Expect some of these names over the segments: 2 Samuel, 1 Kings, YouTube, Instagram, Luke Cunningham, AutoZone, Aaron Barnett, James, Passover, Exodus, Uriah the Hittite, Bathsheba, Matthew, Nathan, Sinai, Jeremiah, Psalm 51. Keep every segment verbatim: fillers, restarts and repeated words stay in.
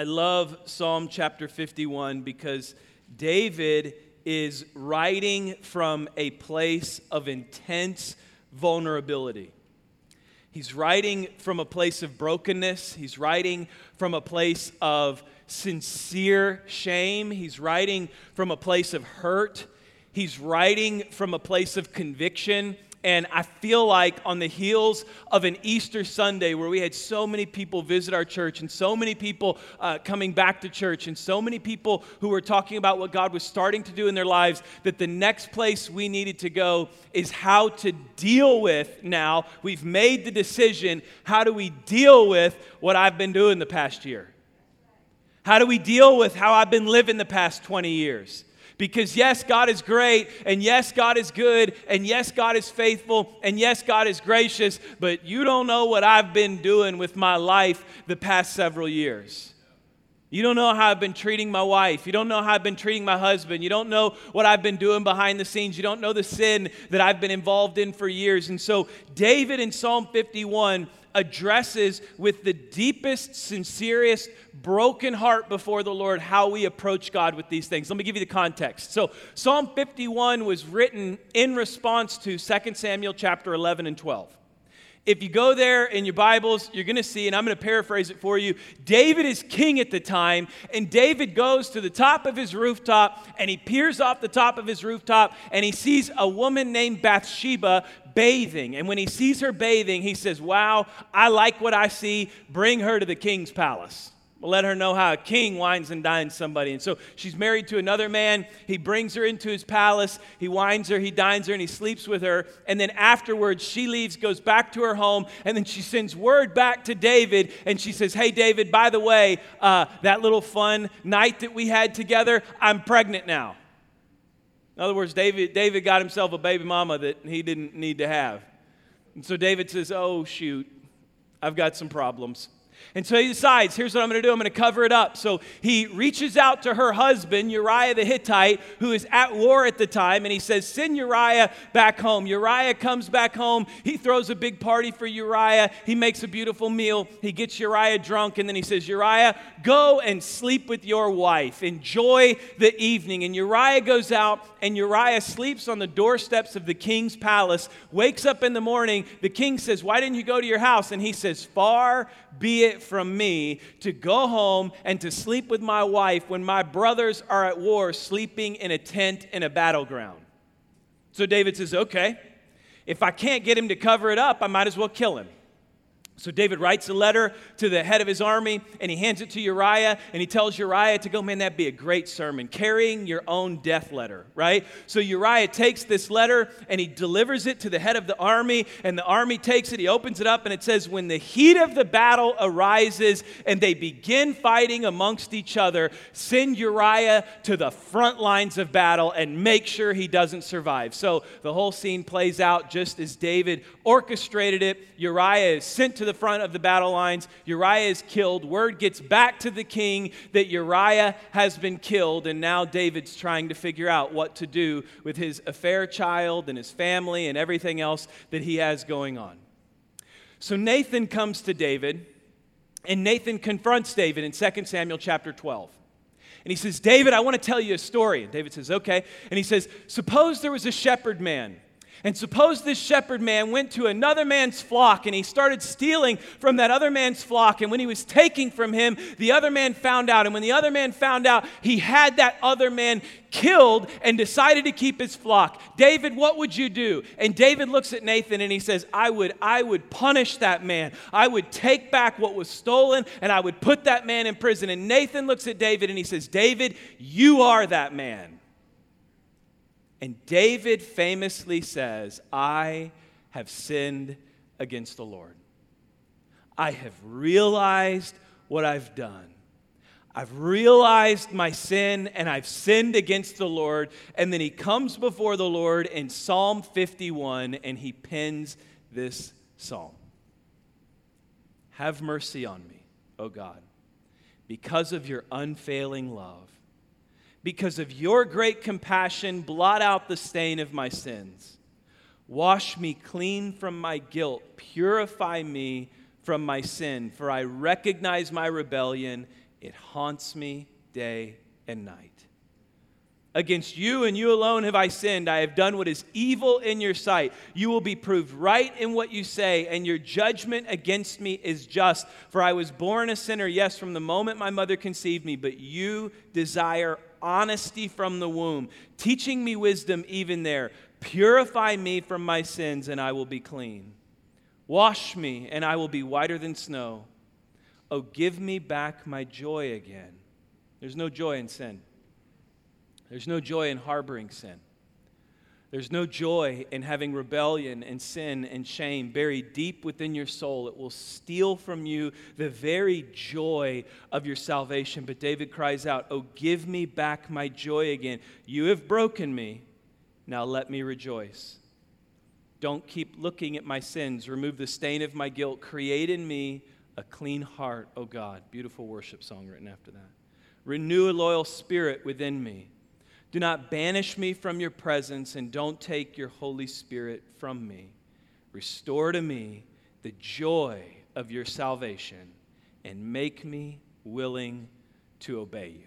I love Psalm chapter fifty-one because David is writing from a place of intense vulnerability. He's writing from a place of brokenness. He's writing from a place of sincere shame. He's writing from a place of hurt. He's writing from a place of conviction. And I feel like on the heels of an Easter Sunday where we had so many people visit our church and so many people uh, coming back to church and so many people who were talking about what God was starting to do in their lives, that the next place we needed to go is how to deal with now. We've made the decision. How do we deal with what I've been doing the past year? How do we deal with how I've been living the past twenty years? Because yes, God is great, and yes, God is good, and yes, God is faithful, and yes, God is gracious, but you don't know what I've been doing with my life the past several years. You don't know how I've been treating my wife. You don't know how I've been treating my husband. You don't know what I've been doing behind the scenes. You don't know the sin that I've been involved in for years. And so David in Psalm fifty-one addresses with the deepest, sincerest, broken heart before the Lord how we approach God with these things. Let me give you the context. So Psalm fifty-one was written in response to Second Samuel chapter eleven and twelve. If you go there in your Bibles, you're going to see, and I'm going to paraphrase it for you, David is king at the time, and David goes to the top of his rooftop, and he peers off the top of his rooftop, and he sees a woman named Bathsheba bathing. And when he sees her bathing, he says, wow, I like what I see. Bring her to the king's palace. Let her know how a king wines and dines somebody. And so she's married to another man. He brings her into his palace. He wines her, he dines her, and he sleeps with her. And then afterwards, she leaves, goes back to her home, and then she sends word back to David, and she says, hey, David, by the way, uh, that little fun night that we had together, I'm pregnant now. In other words, David, David got himself a baby mama that he didn't need to have. And so David says, oh, shoot, I've got some problems. And so he decides, here's what I'm going to do. I'm going to cover it up. So he reaches out to her husband, Uriah the Hittite, who is at war at the time. And he says, send Uriah back home. Uriah comes back home. He throws a big party for Uriah. He makes a beautiful meal. He gets Uriah drunk. And then he says, Uriah, go and sleep with your wife. Enjoy the evening. And Uriah goes out, and Uriah sleeps on the doorsteps of the king's palace, wakes up in the morning. The king says, why didn't you go to your house? And he says, far be it from me to go home and to sleep with my wife when my brothers are at war sleeping in a tent in a battleground. So David says, okay, if I can't get him to cover it up, I might as well kill him. So David writes a letter to the head of his army, and he hands it to Uriah, and he tells Uriah to go, man, that'd be a great sermon, carrying your own death letter, right? So Uriah takes this letter, and he delivers it to the head of the army, and the army takes it, he opens it up, and it says, when the heat of the battle arises, and they begin fighting amongst each other, send Uriah to the front lines of battle, and make sure he doesn't survive. So the whole scene plays out just as David orchestrated it. Uriah is sent to the front of the battle lines. Uriah is killed. Word gets back to the king that Uriah has been killed, and now David's trying to figure out what to do with his affair child and his family and everything else that he has going on. So Nathan comes to David, and Nathan confronts David in Second Samuel chapter twelve. And he says, David, I want to tell you a story. And David says, okay. And he says, suppose there was a shepherd man. And suppose this shepherd man went to another man's flock, and he started stealing from that other man's flock. And when he was taking from him, the other man found out. And when the other man found out, he had that other man killed and decided to keep his flock. David, what would you do? And David looks at Nathan and he says, I would, I would punish that man. I would take back what was stolen, and I would put that man in prison. And Nathan looks at David and he says, David, you are that man. And David famously says, I have sinned against the Lord. I have realized what I've done. I've realized my sin, and I've sinned against the Lord. And then he comes before the Lord in Psalm fifty-one, and he pens this psalm. Have mercy on me, O God, because of your unfailing love. Because of your great compassion, blot out the stain of my sins. Wash me clean from my guilt. Purify me from my sin, for I recognize my rebellion It haunts me day and night. Against you and you alone have I sinned. I have done what is evil in your sight. You will be proved right in what you say, and your judgment against me is just. For I was born a sinner, yes, from the moment my mother conceived me, but you desire honesty from the womb, teaching me wisdom even there. Purify me from my sins, and I will be clean. Wash me, and I will be whiter than snow. Oh, give me back my joy again. There's no joy in sin. There's no joy in harboring sin. There's no joy in having rebellion and sin and shame buried deep within your soul. It will steal from you the very joy of your salvation. But David cries out, "Oh, give me back my joy again. You have broken me. Now let me rejoice. Don't keep looking at my sins. Remove the stain of my guilt. Create in me a clean heart, O God." Beautiful worship song written after that. "Renew a loyal spirit within me. Do not banish me from your presence, and don't take your Holy Spirit from me. Restore to me the joy of your salvation, and make me willing to obey you."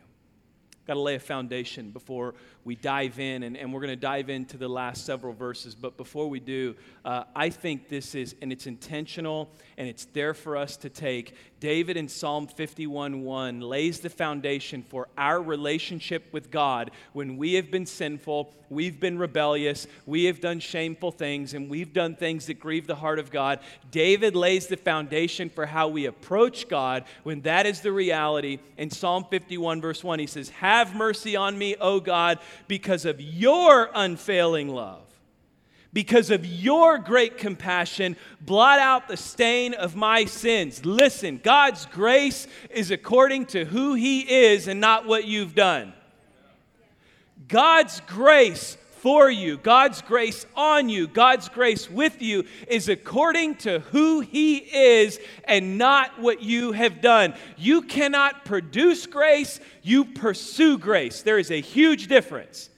Got to lay a foundation before we dive in, and, and we're going to dive into the last several verses. But before we do, uh, I think this is, and it's intentional, and it's there for us to take. David in Psalm fifty-one one lays the foundation for our relationship with God when we have been sinful, we've been rebellious, we have done shameful things, and we've done things that grieve the heart of God. David lays the foundation for how we approach God when that is the reality. In Psalm fifty-one, verse one, he says, "Have mercy on me, O God, because of your unfailing love. Because of your great compassion, blot out the stain of my sins." Listen, God's grace is according to who He is and not what you've done. God's grace for you, God's grace on you, God's grace with you is according to who He is and not what you have done. You cannot produce grace, you pursue grace. There is a huge difference.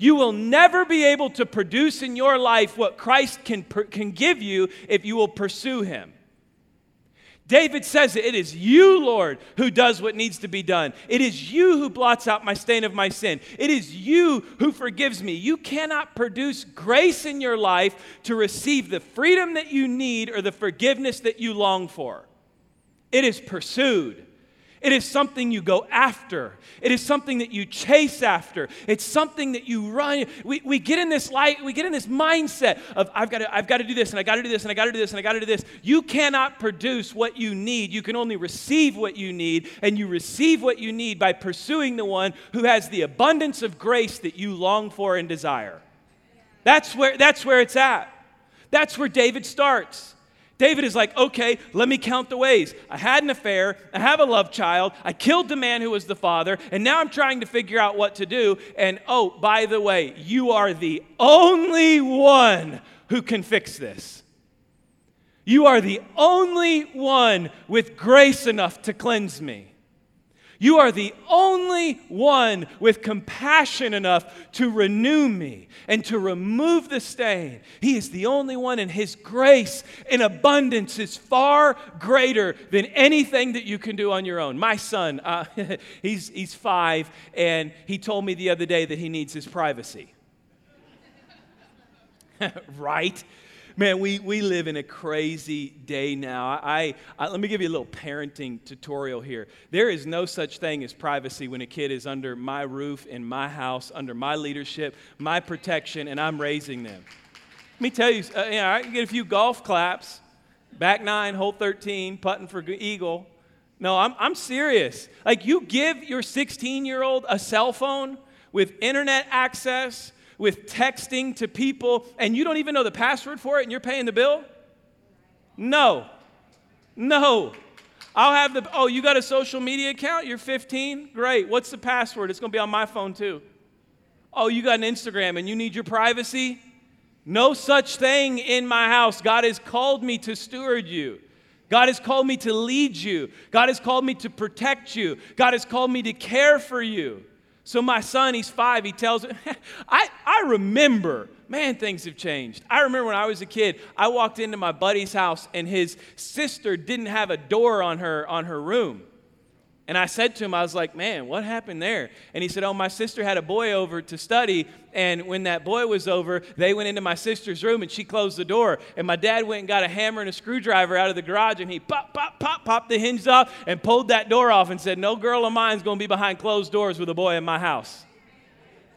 You will never be able to produce in your life what Christ can, can give you if you will pursue Him. David says it, "It is you, Lord, who does what needs to be done. It is you who blots out my stain of my sin. It is you who forgives me." You cannot produce grace in your life to receive the freedom that you need or the forgiveness that you long for. It is pursued. It is something you go after. It is something that you chase after. It's something that you run. We, we get in this light, we get in this mindset of I've got to I've got to do this and I got to do this and I got to do this and I got to do this. You cannot produce what you need. You can only receive what you need, and you receive what you need by pursuing the one who has the abundance of grace that you long for and desire. That's where that's where it's at. That's where David starts. David is like, okay, let me count the ways. I had an affair, I have a love child, I killed the man who was the father, and now I'm trying to figure out what to do, and oh, by the way, you are the only one who can fix this. You are the only one with grace enough to cleanse me. You are the only one with compassion enough to renew me and to remove the stain. He is the only one, and His grace in abundance is far greater than anything that you can do on your own. My son, uh, he's, he's five, and he told me the other day that he needs his privacy. Right? Man, we, we live in a crazy day now. I, I let me give you a little parenting tutorial here. There is no such thing as privacy when a kid is under my roof, in my house, under my leadership, my protection, and I'm raising them. Let me tell you, uh, you know, I can get a few golf claps, back nine, hole thirteen, putting for eagle. No, I'm I'm serious. Like, you give your sixteen-year-old a cell phone with internet access, with texting to people, and you don't even know the password for it, and you're paying the bill? No. No. I'll have the, oh, you got a social media account? You're fifteen? Great. What's the password? It's going to be on my phone too. Oh, you got an Instagram, and you need your privacy? No such thing in my house. God has called me to steward you. God has called me to lead you. God has called me to protect you. God has called me to care for you. So my son, he's five, he tells me, I, I remember, man, things have changed. I remember when I was a kid, I walked into my buddy's house and his sister didn't have a door on her on her room. And I said to him, I was like, man, what happened there? And he said, oh, my sister had a boy over to study. And when that boy was over, they went into my sister's room and she closed the door. And my dad went and got a hammer and a screwdriver out of the garage. And he pop, pop, pop, popped the hinges off and pulled that door off and said, no girl of mine's going to be behind closed doors with a boy in my house.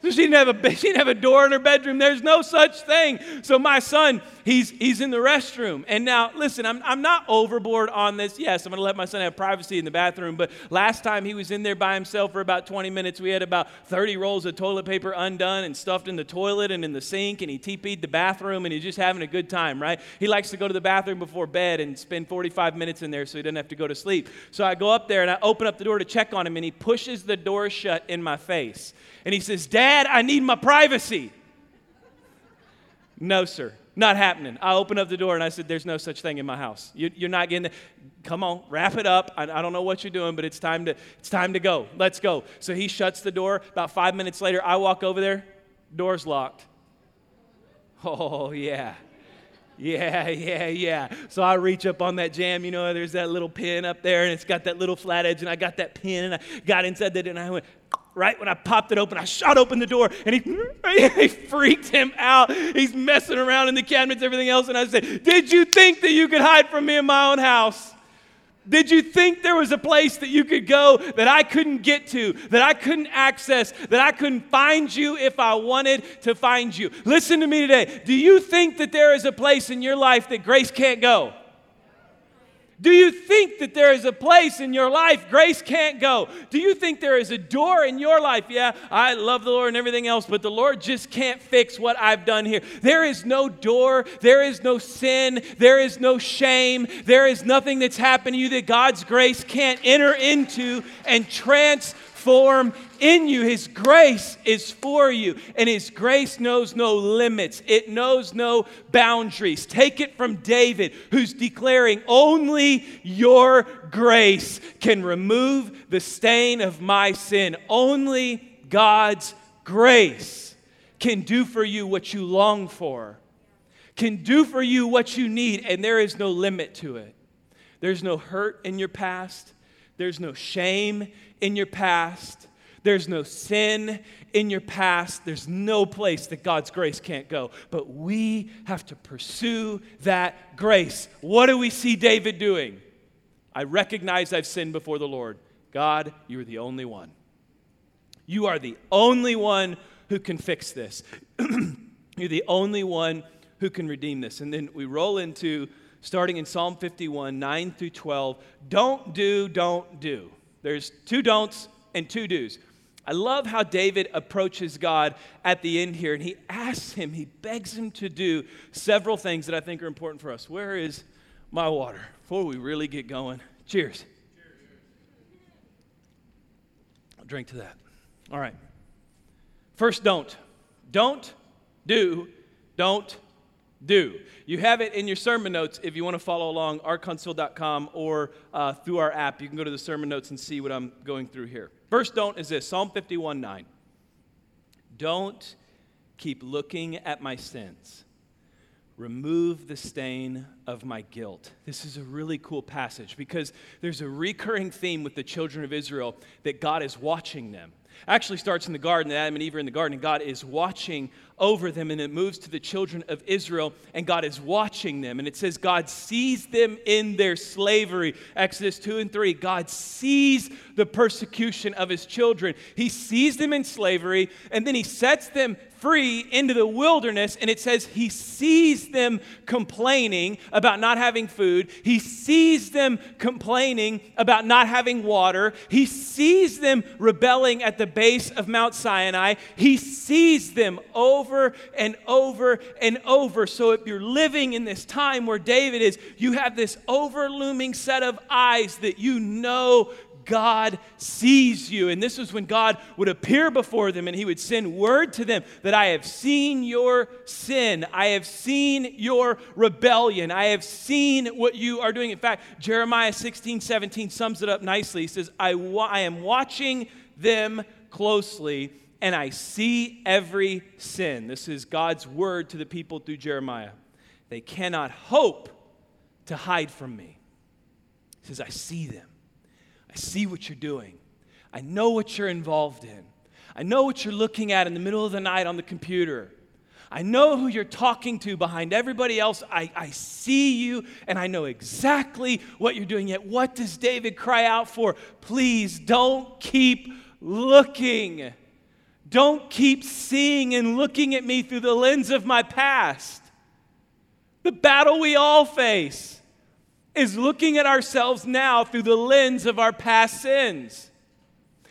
So she didn't, have a, she didn't have a door in her bedroom. There's no such thing. So my son, he's he's in the restroom. And now, listen, I'm I'm not overboard on this. Yes, I'm going to let my son have privacy in the bathroom. But last time he was in there by himself for about twenty minutes, we had about thirty rolls of toilet paper undone and stuffed in the toilet and in the sink. And he T P'd the bathroom, and he's just having a good time, right? He likes to go to the bathroom before bed and spend forty-five minutes in there so he doesn't have to go to sleep. So I go up there, and I open up the door to check on him, and he pushes the door shut in my face. And he says, Dad, Dad, I need my privacy. No, sir, not happening. I opened up the door and I said, there's no such thing in my house. You, you're not getting it. Come on, wrap it up. I, I don't know what you're doing, but it's time to it's time to go. Let's go. So he shuts the door. About five minutes later, I walk over there. Door's locked. Oh, yeah. Yeah, yeah, yeah. So I reach up on that jam, you know, there's that little pin up there, and it's got that little flat edge, and I got that pin, and I got inside that, and I went... Right when I popped it open, I shot open the door, and he, he freaked him out. He's messing around in the cabinets, everything else, and I said, did you think that you could hide from me in my own house? Did you think there was a place that you could go that I couldn't get to, that I couldn't access, that I couldn't find you if I wanted to find you? Listen to me today. Do you think that there is a place in your life that grace can't go? Do you think that there is a place in your life grace can't go? Do you think there is a door in your life? Yeah, I love the Lord and everything else, but the Lord just can't fix what I've done here. There is no door. There is no sin. There is no shame. There is nothing that's happened to you that God's grace can't enter into and transform in you. His grace is for you, and His grace knows no limits. It knows no boundaries. Take it from David, who's declaring, only your grace can remove the stain of my sin. Only God's grace can do for you what you long for, can do for you what you need, and there is no limit to it. There's no hurt in your past. There's no shame in your past. There's no sin in your past. There's no place that God's grace can't go. But we have to pursue that grace. What do we see David doing? I recognize I've sinned before the Lord. God, you are the only one. You are the only one who can fix this. You're the only one who can redeem this. And then we roll into, starting in Psalm fifty-one, nine through twelve, don't do, don't do. There's two don'ts and two do's. I love how David approaches God at the end here, and he asks him, he begs him to do several things that I think are important for us. Where is my water? Before we really get going, cheers. I'll drink to that. All right. First, don't. Don't do, don't do. You have it in your sermon notes if you want to follow along, arkansas dot com, or uh, through our app. You can go to the sermon notes and see what I'm going through here. First don't is this, Psalm fifty-one nine. Don't keep looking at my sins. Remove the stain of my guilt. This is a really cool passage because there's a recurring theme with the children of Israel that God is watching them. Actually starts in the garden, Adam and Eve are in the garden, and God is watching over them, and it moves to the children of Israel, and God is watching them, and it says God sees them in their slavery. Exodus two and three, God sees the persecution of His children. He sees them in slavery, and then He sets them free into the wilderness, and it says He sees them complaining about not having food. He sees them complaining about not having water. He sees them rebelling at the base of Mount Sinai. He sees them over and over and over. So if you're living in this time where David is, you have this overlooming set of eyes that you know God sees you. And this was when God would appear before them and He would send word to them that I have seen your sin. I have seen your rebellion. I have seen what you are doing. In fact, Jeremiah sixteen seventeen sums it up nicely. He says, I, wa- I am watching them closely and I see every sin. This is God's word to the people through Jeremiah. They cannot hope to hide from me. He says, I see them. I see what you're doing. I know what you're involved in. I know what you're looking at in the middle of the night on the computer. I know who you're talking to behind everybody else. I, I see you, and I know exactly what you're doing. Yet what does David cry out for? Please don't keep looking. Don't keep seeing and looking at me through the lens of my past. The battle we all face is looking at ourselves now through the lens of our past sins.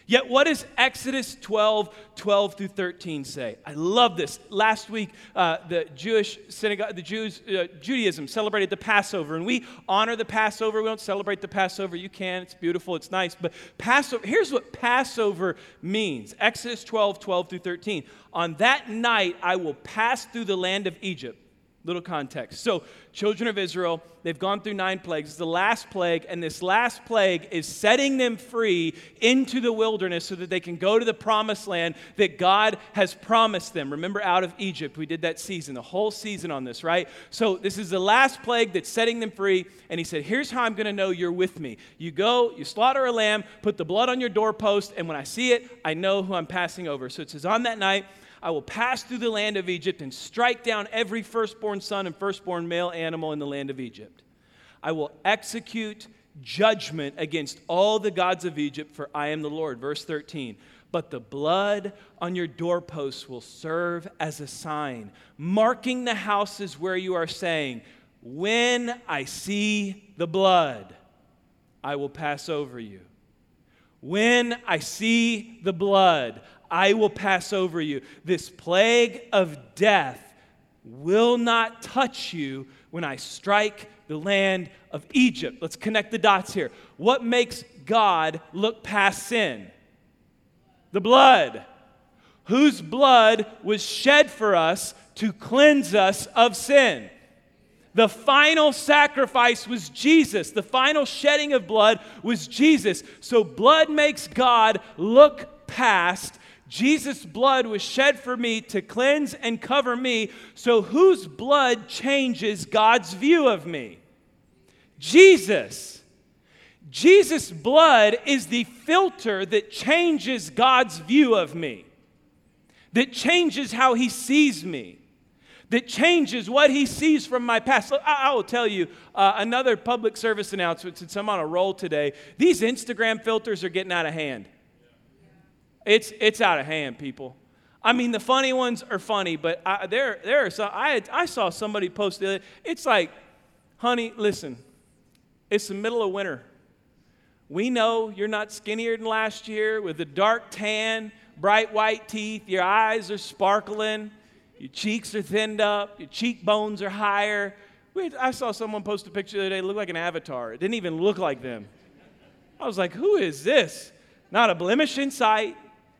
Yet what does Exodus twelve, twelve through thirteen say? I love this. Last week, uh, the Jewish synagogue, the Jews, uh, Judaism celebrated the Passover, and we honor the Passover. We don't celebrate the Passover. You can. It's beautiful. It's nice. But Passover, here's what Passover means. Exodus twelve, twelve through thirteen. On that night, I will pass through the land of Egypt. Little context. So, children of Israel, they've gone through nine plagues. It's the last plague, and this last plague is setting them free into the wilderness so that they can go to the promised land that God has promised them. Remember, out of Egypt, we did that season, the whole season on this, right? So, this is the last plague that's setting them free, and he said, here's how I'm going to know you're with me. You go, you slaughter a lamb, put the blood on your doorpost, and when I see it, I know who I'm passing over. So, it says, on that night, I will pass through the land of Egypt and strike down every firstborn son and firstborn male animal in the land of Egypt. I will execute judgment against all the gods of Egypt, for I am the Lord. Verse thirteen, but the blood on your doorposts will serve as a sign, marking the houses where you are saying, when I see the blood, I will pass over you. When I see the blood, I will pass over you. This plague of death will not touch you when I strike the land of Egypt. Let's connect the dots here. What makes God look past sin? The blood. Whose blood was shed for us to cleanse us of sin? The final sacrifice was Jesus. The final shedding of blood was Jesus. So blood makes God look past. Jesus' blood was shed for me to cleanse and cover me. So whose blood changes God's view of me? Jesus. Jesus' blood is the filter that changes God's view of me, that changes how he sees me, that changes what he sees from my past. I will tell you, uh, another public service announcement, since I'm on a roll today, these Instagram filters are getting out of hand. It's it's out of hand, people. I mean, the funny ones are funny, but I, there there are some, I, I saw somebody post it. It's like, honey, listen, it's the middle of winter. We know you're not skinnier than last year with a dark tan, bright white teeth. Your eyes are sparkling. Your cheeks are thinned up. Your cheekbones are higher. We, I saw someone post a picture the other day. It looked like an avatar. It didn't even look like them. I was like, who is this? Not a blemish in sight.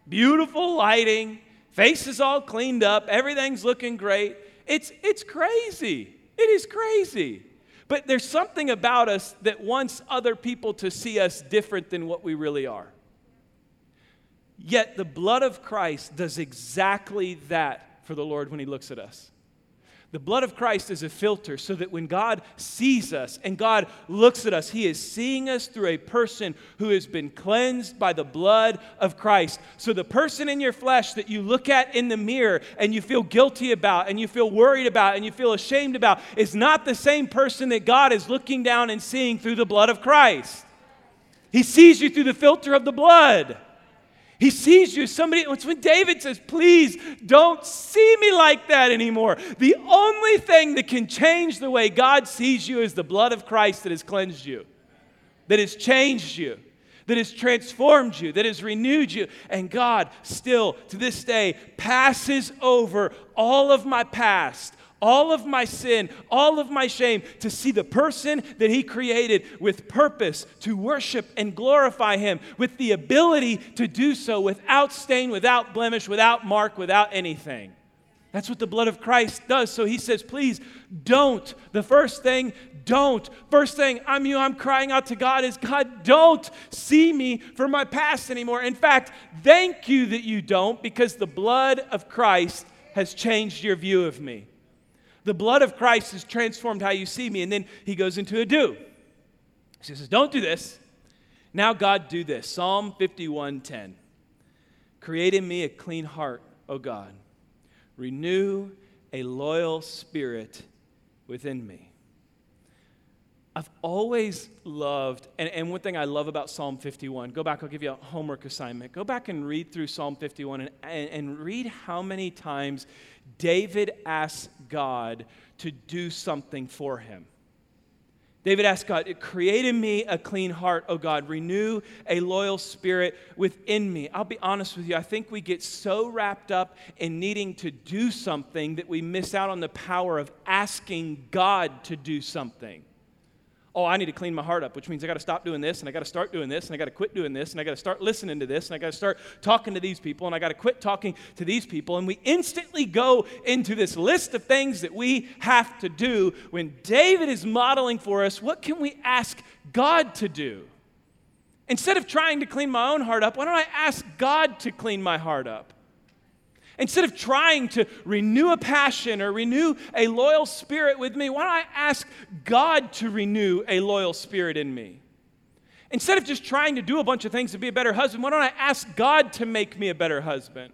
Beautiful lighting. Face is all cleaned up. Everything's looking great. It's, it's crazy. It is crazy. But there's something about us that wants other people to see us different than what we really are. Yet the blood of Christ does exactly that for the Lord when he looks at us. The blood of Christ is a filter so that when God sees us and God looks at us, he is seeing us through a person who has been cleansed by the blood of Christ. So the person in your flesh that you look at in the mirror and you feel guilty about and you feel worried about and you feel ashamed about is not the same person that God is looking down and seeing through the blood of Christ. He sees you through the filter of the blood. He sees you as somebody. It's when David says, please don't see me like that anymore. The only thing that can change the way God sees you is the blood of Christ that has cleansed you, that has changed you, that has transformed you, that has renewed you. And God still, to this day, passes over all of my past, all of my sin, all of my shame, to see the person that he created with purpose to worship and glorify him, with the ability to do so without stain, without blemish, without mark, without anything. That's what the blood of Christ does. So he says, please don't. The first thing, don't. First thing, I'm you, I'm crying out to God is, God, don't see me for my past anymore. In fact, thank you that you don't, because the blood of Christ has changed your view of me. The blood of Christ has transformed how you see me. And then he goes into a do. He says, don't do this. Now, God, do this. Psalm fifty-one ten. Create in me a clean heart, O God. Renew a loyal spirit within me. I've always loved, and, and one thing I love about Psalm fifty-one, go back, I'll give you a homework assignment. Go back and read through Psalm fifty-one and, and, and read how many times David asks God to do something for him. David asked God, create in me a clean heart, O God. Renew a loyal spirit within me. I'll be honest with you. I think we get so wrapped up in needing to do something that we miss out on the power of asking God to do something. Oh, I need to clean my heart up, which means I got to stop doing this, and I got to start doing this, and I got to quit doing this, and I got to start listening to this, and I got to start talking to these people, and I got to quit talking to these people. And we instantly go into this list of things that we have to do when David is modeling for us, what can we ask God to do? Instead of trying to clean my own heart up, why don't I ask God to clean my heart up? Instead of trying to renew a passion or renew a loyal spirit with me, why don't I ask God to renew a loyal spirit in me? Instead of just trying to do a bunch of things to be a better husband, why don't I ask God to make me a better husband?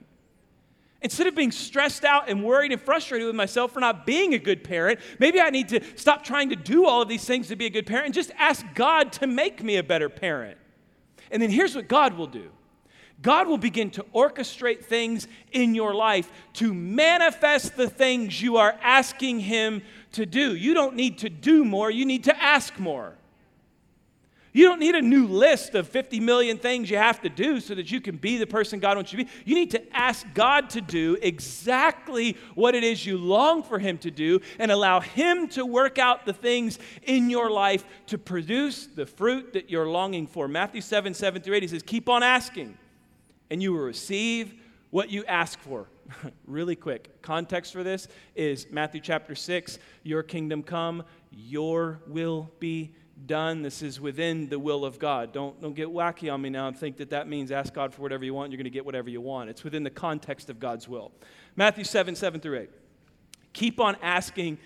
Instead of being stressed out and worried and frustrated with myself for not being a good parent, maybe I need to stop trying to do all of these things to be a good parent and just ask God to make me a better parent. And then here's what God will do. God will begin to orchestrate things in your life to manifest the things you are asking Him to do. You don't need to do more. You need to ask more. You don't need a new list of fifty million things you have to do so that you can be the person God wants you to be. You need to ask God to do exactly what it is you long for Him to do and allow Him to work out the things in your life to produce the fruit that you're longing for. Matthew seven, seven through eight, He says, keep on asking, and you will receive what you ask for. Really quick, context for this is Matthew chapter six, your kingdom come, your will be done. This is within the will of God. Don't, don't get wacky on me now and think that that means ask God for whatever you want, you're going to get whatever you want. It's within the context of God's will. Matthew seven, seven through eight. Keep on asking,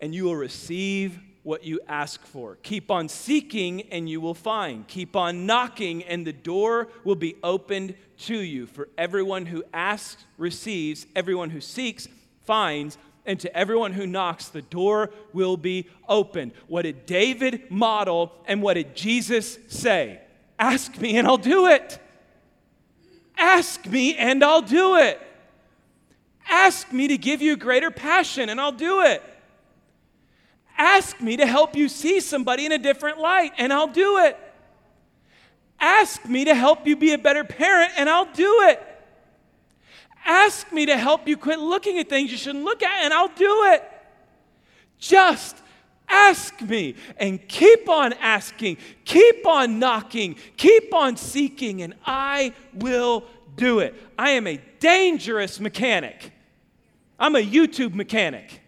and you will receive what you ask for. Keep on seeking and you will find. Keep on knocking and the door will be opened to you. For everyone who asks receives, everyone who seeks finds, and to everyone who knocks the door will be opened. What did David model and what did Jesus say? Ask me and I'll do it. Ask me and I'll do it. Ask me to give you greater passion and I'll do it. Ask me to help you see somebody in a different light, and I'll do it. Ask me to help you be a better parent, and I'll do it. Ask me to help you quit looking at things you shouldn't look at, and I'll do it. Just ask me, and keep on asking, keep on knocking, keep on seeking, and I will do it. I am a dangerous mechanic. I'm a YouTube mechanic.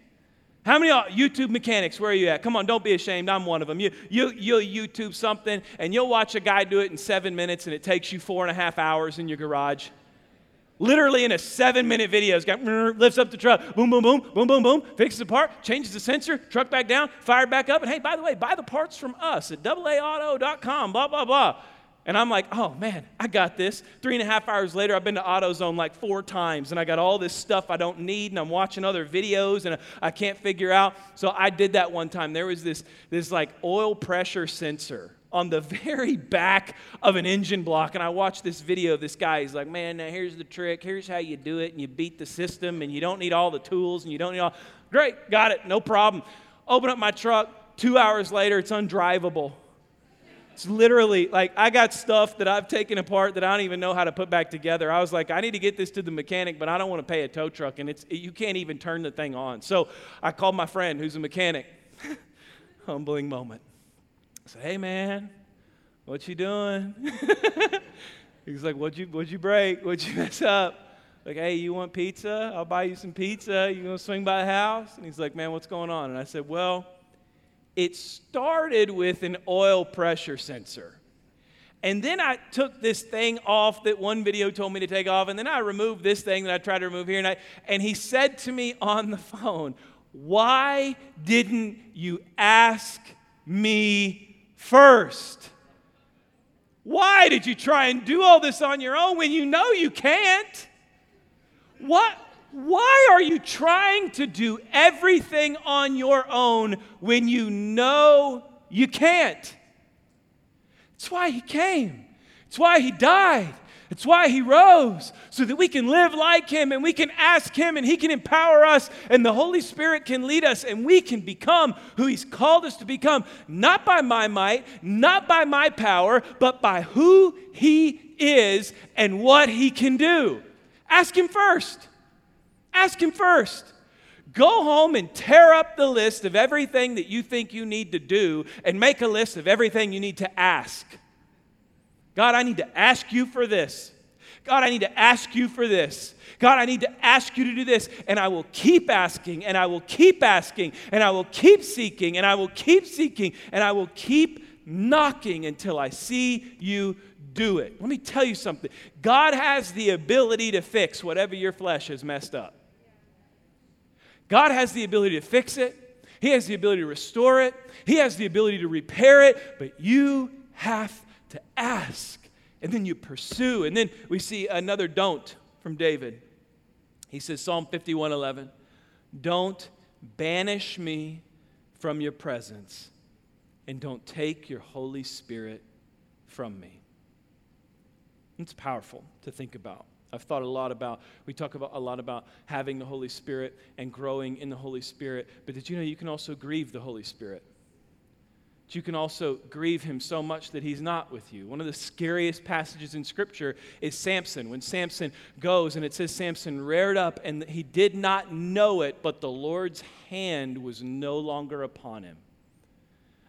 How many are YouTube mechanics? Where are you at? Come on, don't be ashamed. I'm one of them. You, you, you'll YouTube something, and you'll watch a guy do it in seven minutes, and it takes you four and a half hours in your garage. Literally in a seven-minute video, this guy lifts up the truck, boom, boom, boom, boom, boom, boom, fixes the part, changes the sensor, truck back down, fired back up, and hey, by the way, buy the parts from us at double A auto dot com, blah, blah, blah. And I'm like, oh, man, I got this. Three and a half hours later, I've been to AutoZone like four times, and I got all this stuff I don't need, and I'm watching other videos, and I can't figure out. So I did that one time. There was this, this like oil pressure sensor on the very back of an engine block, and I watched this video of this guy. He's like, man, now here's the trick. Here's how you do it, and you beat the system, and you don't need all the tools, and you don't need all. Great, got it, no problem. Open up my truck. Two hours later, it's undrivable. It's literally, like, I got stuff that I've taken apart that I don't even know how to put back together. I was like, I need to get this to the mechanic, but I don't want to pay a tow truck, and it's you can't even turn the thing on. So I called my friend who's a mechanic. Humbling moment. I said, hey, man, what you doing? He's like, what'd you, what'd you break? What'd you mess up? Like, hey, you want pizza? I'll buy you some pizza. You going to swing by the house? And he's like, man, what's going on? And I said, well, it started with an oil pressure sensor. And then I took this thing off that one video told me to take off, and then I removed this thing that I tried to remove here. And, I, and he said to me on the phone, why didn't you ask me first? Why did you try and do all this on your own when you know you can't? What? Why are you trying to do everything on your own when you know you can't? That's why he came. That's why he died. That's why he rose, so that we can live like him and we can ask him and he can empower us and the Holy Spirit can lead us and we can become who he's called us to become, not by my might, not by my power, but by who he is and what he can do. Ask him first. Ask him first. Go home and tear up the list of everything that you think you need to do and make a list of everything you need to ask. God, I need to ask you for this. God, I need to ask you for this. God, I need to ask you to do this. And I will keep asking, and I will keep asking, and I will keep seeking, and I will keep seeking, and I will keep knocking until I see you do it. Let me tell you something. God has the ability to fix whatever your flesh has messed up. God has the ability to fix it. He has the ability to restore it. He has the ability to repair it. But you have to. to ask, and then you pursue. And then we see another don't from David. He says, Psalm fifty-one eleven, don't banish me from your presence, and don't take your Holy Spirit from me. It's powerful to think about. I've thought a lot about, we talk about a lot about having the Holy Spirit and growing in the Holy Spirit, but did you know you can also grieve the Holy Spirit? But you can also grieve him so much that he's not with you. One of the scariest passages in Scripture is Samson. When Samson goes, and it says Samson reared up, and he did not know it, but the Lord's hand was no longer upon him.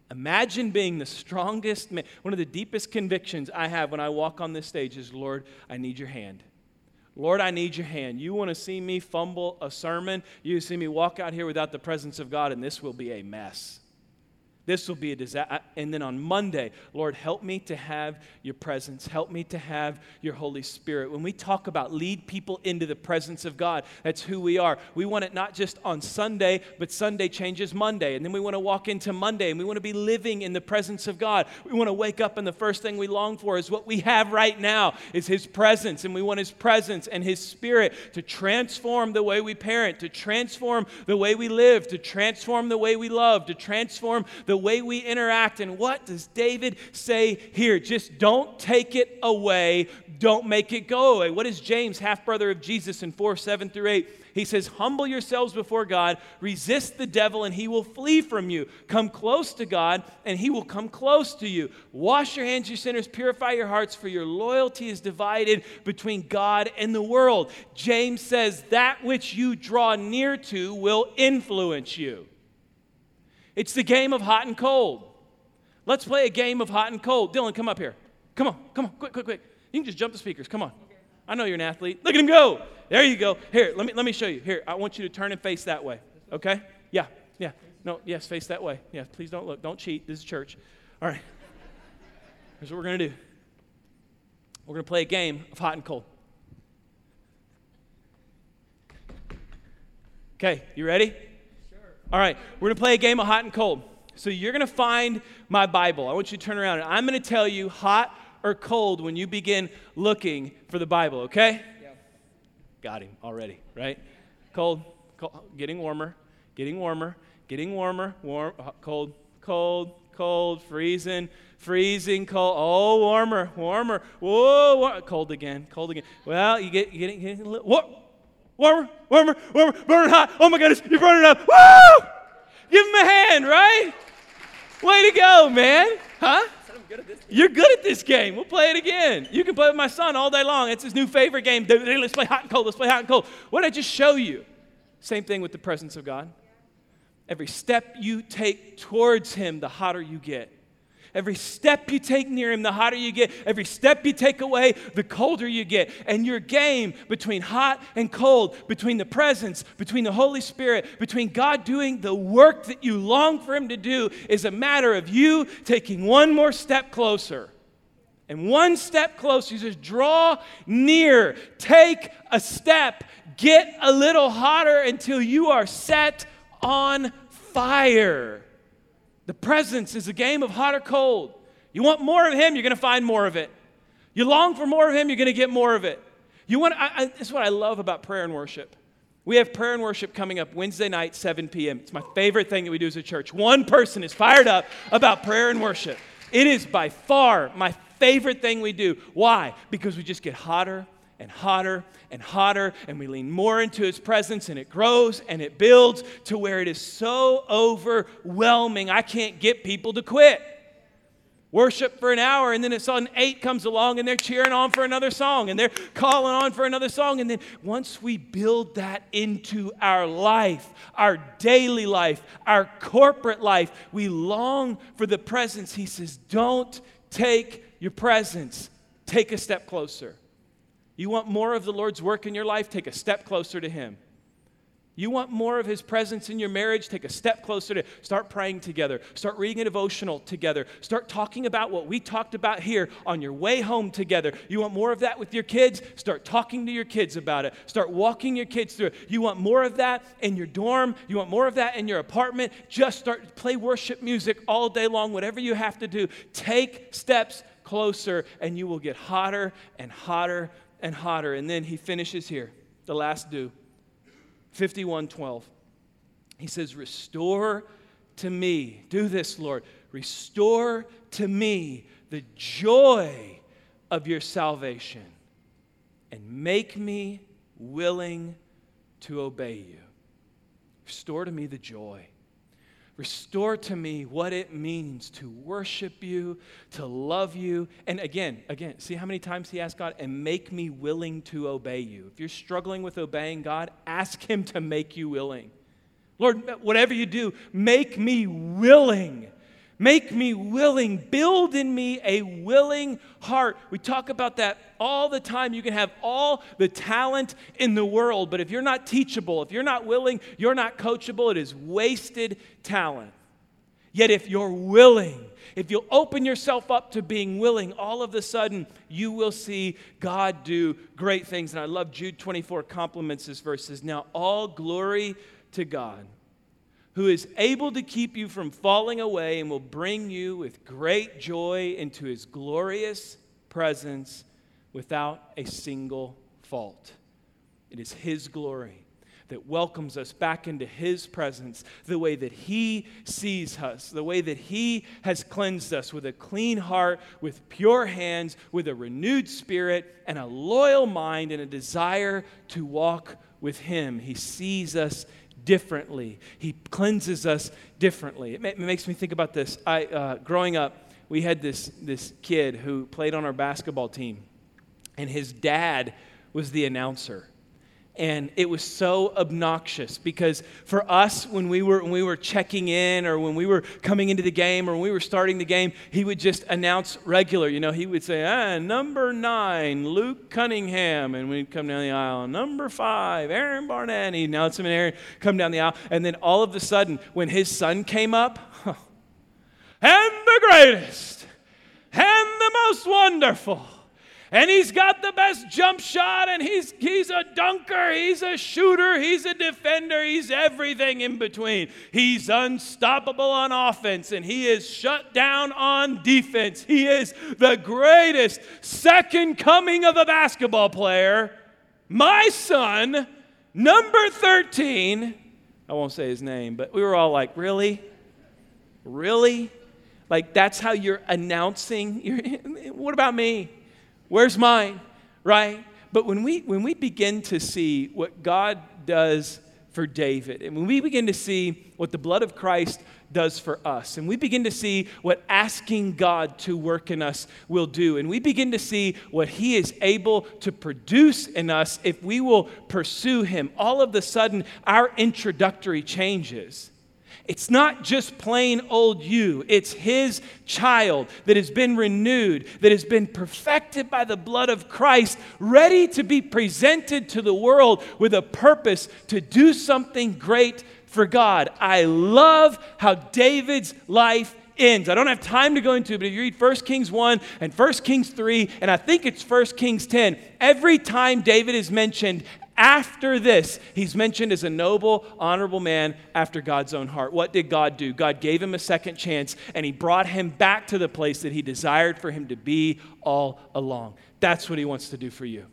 Imagine being the strongest man. One of the deepest convictions I have when I walk on this stage is, Lord, I need your hand. Lord, I need your hand. You want to see me fumble a sermon? You see me walk out here without the presence of God, and this will be a mess. This will be a disaster. And then on Monday, Lord, help me to have your presence. Help me to have your Holy Spirit. When we talk about lead people into the presence of God, that's who we are. We want it not just on Sunday, but Sunday changes Monday. And then we want to walk into Monday, and we want to be living in the presence of God. We want to wake up, and the first thing we long for is what we have right now is his presence. And we want his presence and his Spirit to transform the way we parent, to transform the way we live, to transform the way we love, to transform the way we interact. And what does David say here? Just don't take it away. Don't make it go away. What is James, half-brother of Jesus, in four, seven through eight? He says, humble yourselves before God, resist the devil, and he will flee from you. Come close to God, and he will come close to you. Wash your hands, you sinners, purify your hearts, for your loyalty is divided between God and the world. James says, that which you draw near to will influence you. It's the game of hot and cold. Let's play a game of hot and cold. Dylan, come up here. Come on, come on, quick, quick, quick. You can just jump the speakers. Come on. I know you're an athlete. Look at him go. There you go. Here, let me let me show you. Here, I want you to turn and face that way. Okay? Yeah, yeah. No, yes, face that way. Yeah, please don't look. Don't cheat. This is church. All right. Here's what we're going to do. We're going to play a game of hot and cold. Okay, you ready? All right, we're going to play a game of hot and cold. So you're going to find my Bible. I want you to turn around, and I'm going to tell you hot or cold when you begin looking for the Bible, okay? Yep. Got him already, right? Cold, cold, getting warmer, getting warmer, getting warmer, warm, cold, cold, cold, freezing, freezing, cold. Oh, warmer, warmer, whoa, war- cold again, cold again. Well, you get, you get, you get a little, whoa. Warmer, warmer, warmer, burning hot. Oh my goodness, you're burning up. Woo! Give him a hand, right? Way to go, man. Huh? I said I'm good at this game. You're good at this game. We'll play it again. You can play with my son all day long. It's his new favorite game. Let's play hot and cold. Let's play hot and cold. What did I just show you? Same thing with the presence of God. Every step you take towards him, the hotter you get. Every step you take near him, the hotter you get. Every step you take away, the colder you get. And your game between hot and cold, between the presence, between the Holy Spirit, between God doing the work that you long for him to do is a matter of you taking one more step closer. And one step closer, you just draw near, take a step, get a little hotter until you are set on fire. The presence is a game of hot or cold. You want more of him, you're going to find more of it. You long for more of him, you're going to get more of it. You want. I, I, this is what I love about prayer and worship. We have prayer and worship coming up Wednesday night, seven p.m. It's my favorite thing that we do as a church. One person is fired up about prayer and worship. It is by far my favorite thing we do. Why? Because we just get hotter and hotter and hotter, and we lean more into his presence, and it grows and it builds to where it is so overwhelming, I can't get people to quit. Worship for an hour, and then a sudden eight comes along, and they're cheering on for another song, and they're calling on for another song. And then once we build that into our life, our daily life, our corporate life, we long for the presence. He says, don't take your presence. Take a step closer. You want more of the Lord's work in your life? Take a step closer to him. You want more of his presence in your marriage? Take a step closer to it. Start praying together. Start reading a devotional together. Start talking about what we talked about here on your way home together. You want more of that with your kids? Start talking to your kids about it. Start walking your kids through it. You want more of that in your dorm? You want more of that in your apartment? Just start, play worship music all day long, whatever you have to do. Take steps closer, and you will get hotter and hotter and hotter. And then he finishes here, the last do. fifty-one twelve. He says, restore to me. Do this, Lord. Restore to me the joy of your salvation and make me willing to obey you. Restore to me the joy. Restore to me what it means to worship you, to love you. And again, again, see how many times he asked God, and make me willing to obey you. If you're struggling with obeying God, ask him to make you willing. Lord, whatever you do, make me willing. Make me willing. Build in me a willing heart. We talk about that all the time. You can have all the talent in the world, but if you're not teachable, if you're not willing, you're not coachable. It is wasted talent. Yet if you're willing, if you'll open yourself up to being willing, all of a sudden you will see God do great things. And I love Jude twenty-four compliments this verse. It says, now all glory to God, who is able to keep you from falling away and will bring you with great joy into his glorious presence without a single fault. It is his glory that welcomes us back into his presence, the way that he sees us, the way that he has cleansed us with a clean heart, with pure hands, with a renewed spirit, and a loyal mind and a desire to walk with him. He sees us differently. He cleanses us differently. It, ma- it makes me think about this. I, uh, growing up, we had this, this kid who played on our basketball team, and his dad was the announcer. And it was so obnoxious because for us, when we were when we were checking in or when we were coming into the game or when we were starting the game, he would just announce regular. You know, he would say, ah, number nine, Luke Cunningham. And we'd come down the aisle. Number five, Aaron Barnett. He'd announce him and Aaron come down the aisle. And then all of a sudden, when his son came up, huh, and the greatest, and the most wonderful, and he's got the best jump shot, and he's he's a dunker, he's a shooter, he's a defender, he's everything in between. He's unstoppable on offense, and he is shut down on defense. He is the greatest second coming of a basketball player. My son, number thirteen, I won't say his name, but we were all like, really? Really? Like, that's how you're announcing? You're, what about me? Where's mine, right? But when we when we begin to see what God does for David, and when we begin to see what the blood of Christ does for us, and we begin to see what asking God to work in us will do, and we begin to see what he is able to produce in us if we will pursue him, all of a sudden our introductory changes. It's not just plain old you. It's his child that has been renewed, that has been perfected by the blood of Christ, ready to be presented to the world with a purpose to do something great for God. I love how David's life ends. I don't have time to go into it, but if you read First Kings one and First Kings three, and I think it's First Kings ten, every time David is mentioned, after this, he's mentioned as a noble, honorable man after God's own heart. What did God do? God gave him a second chance, and he brought him back to the place that he desired for him to be all along. That's what he wants to do for you.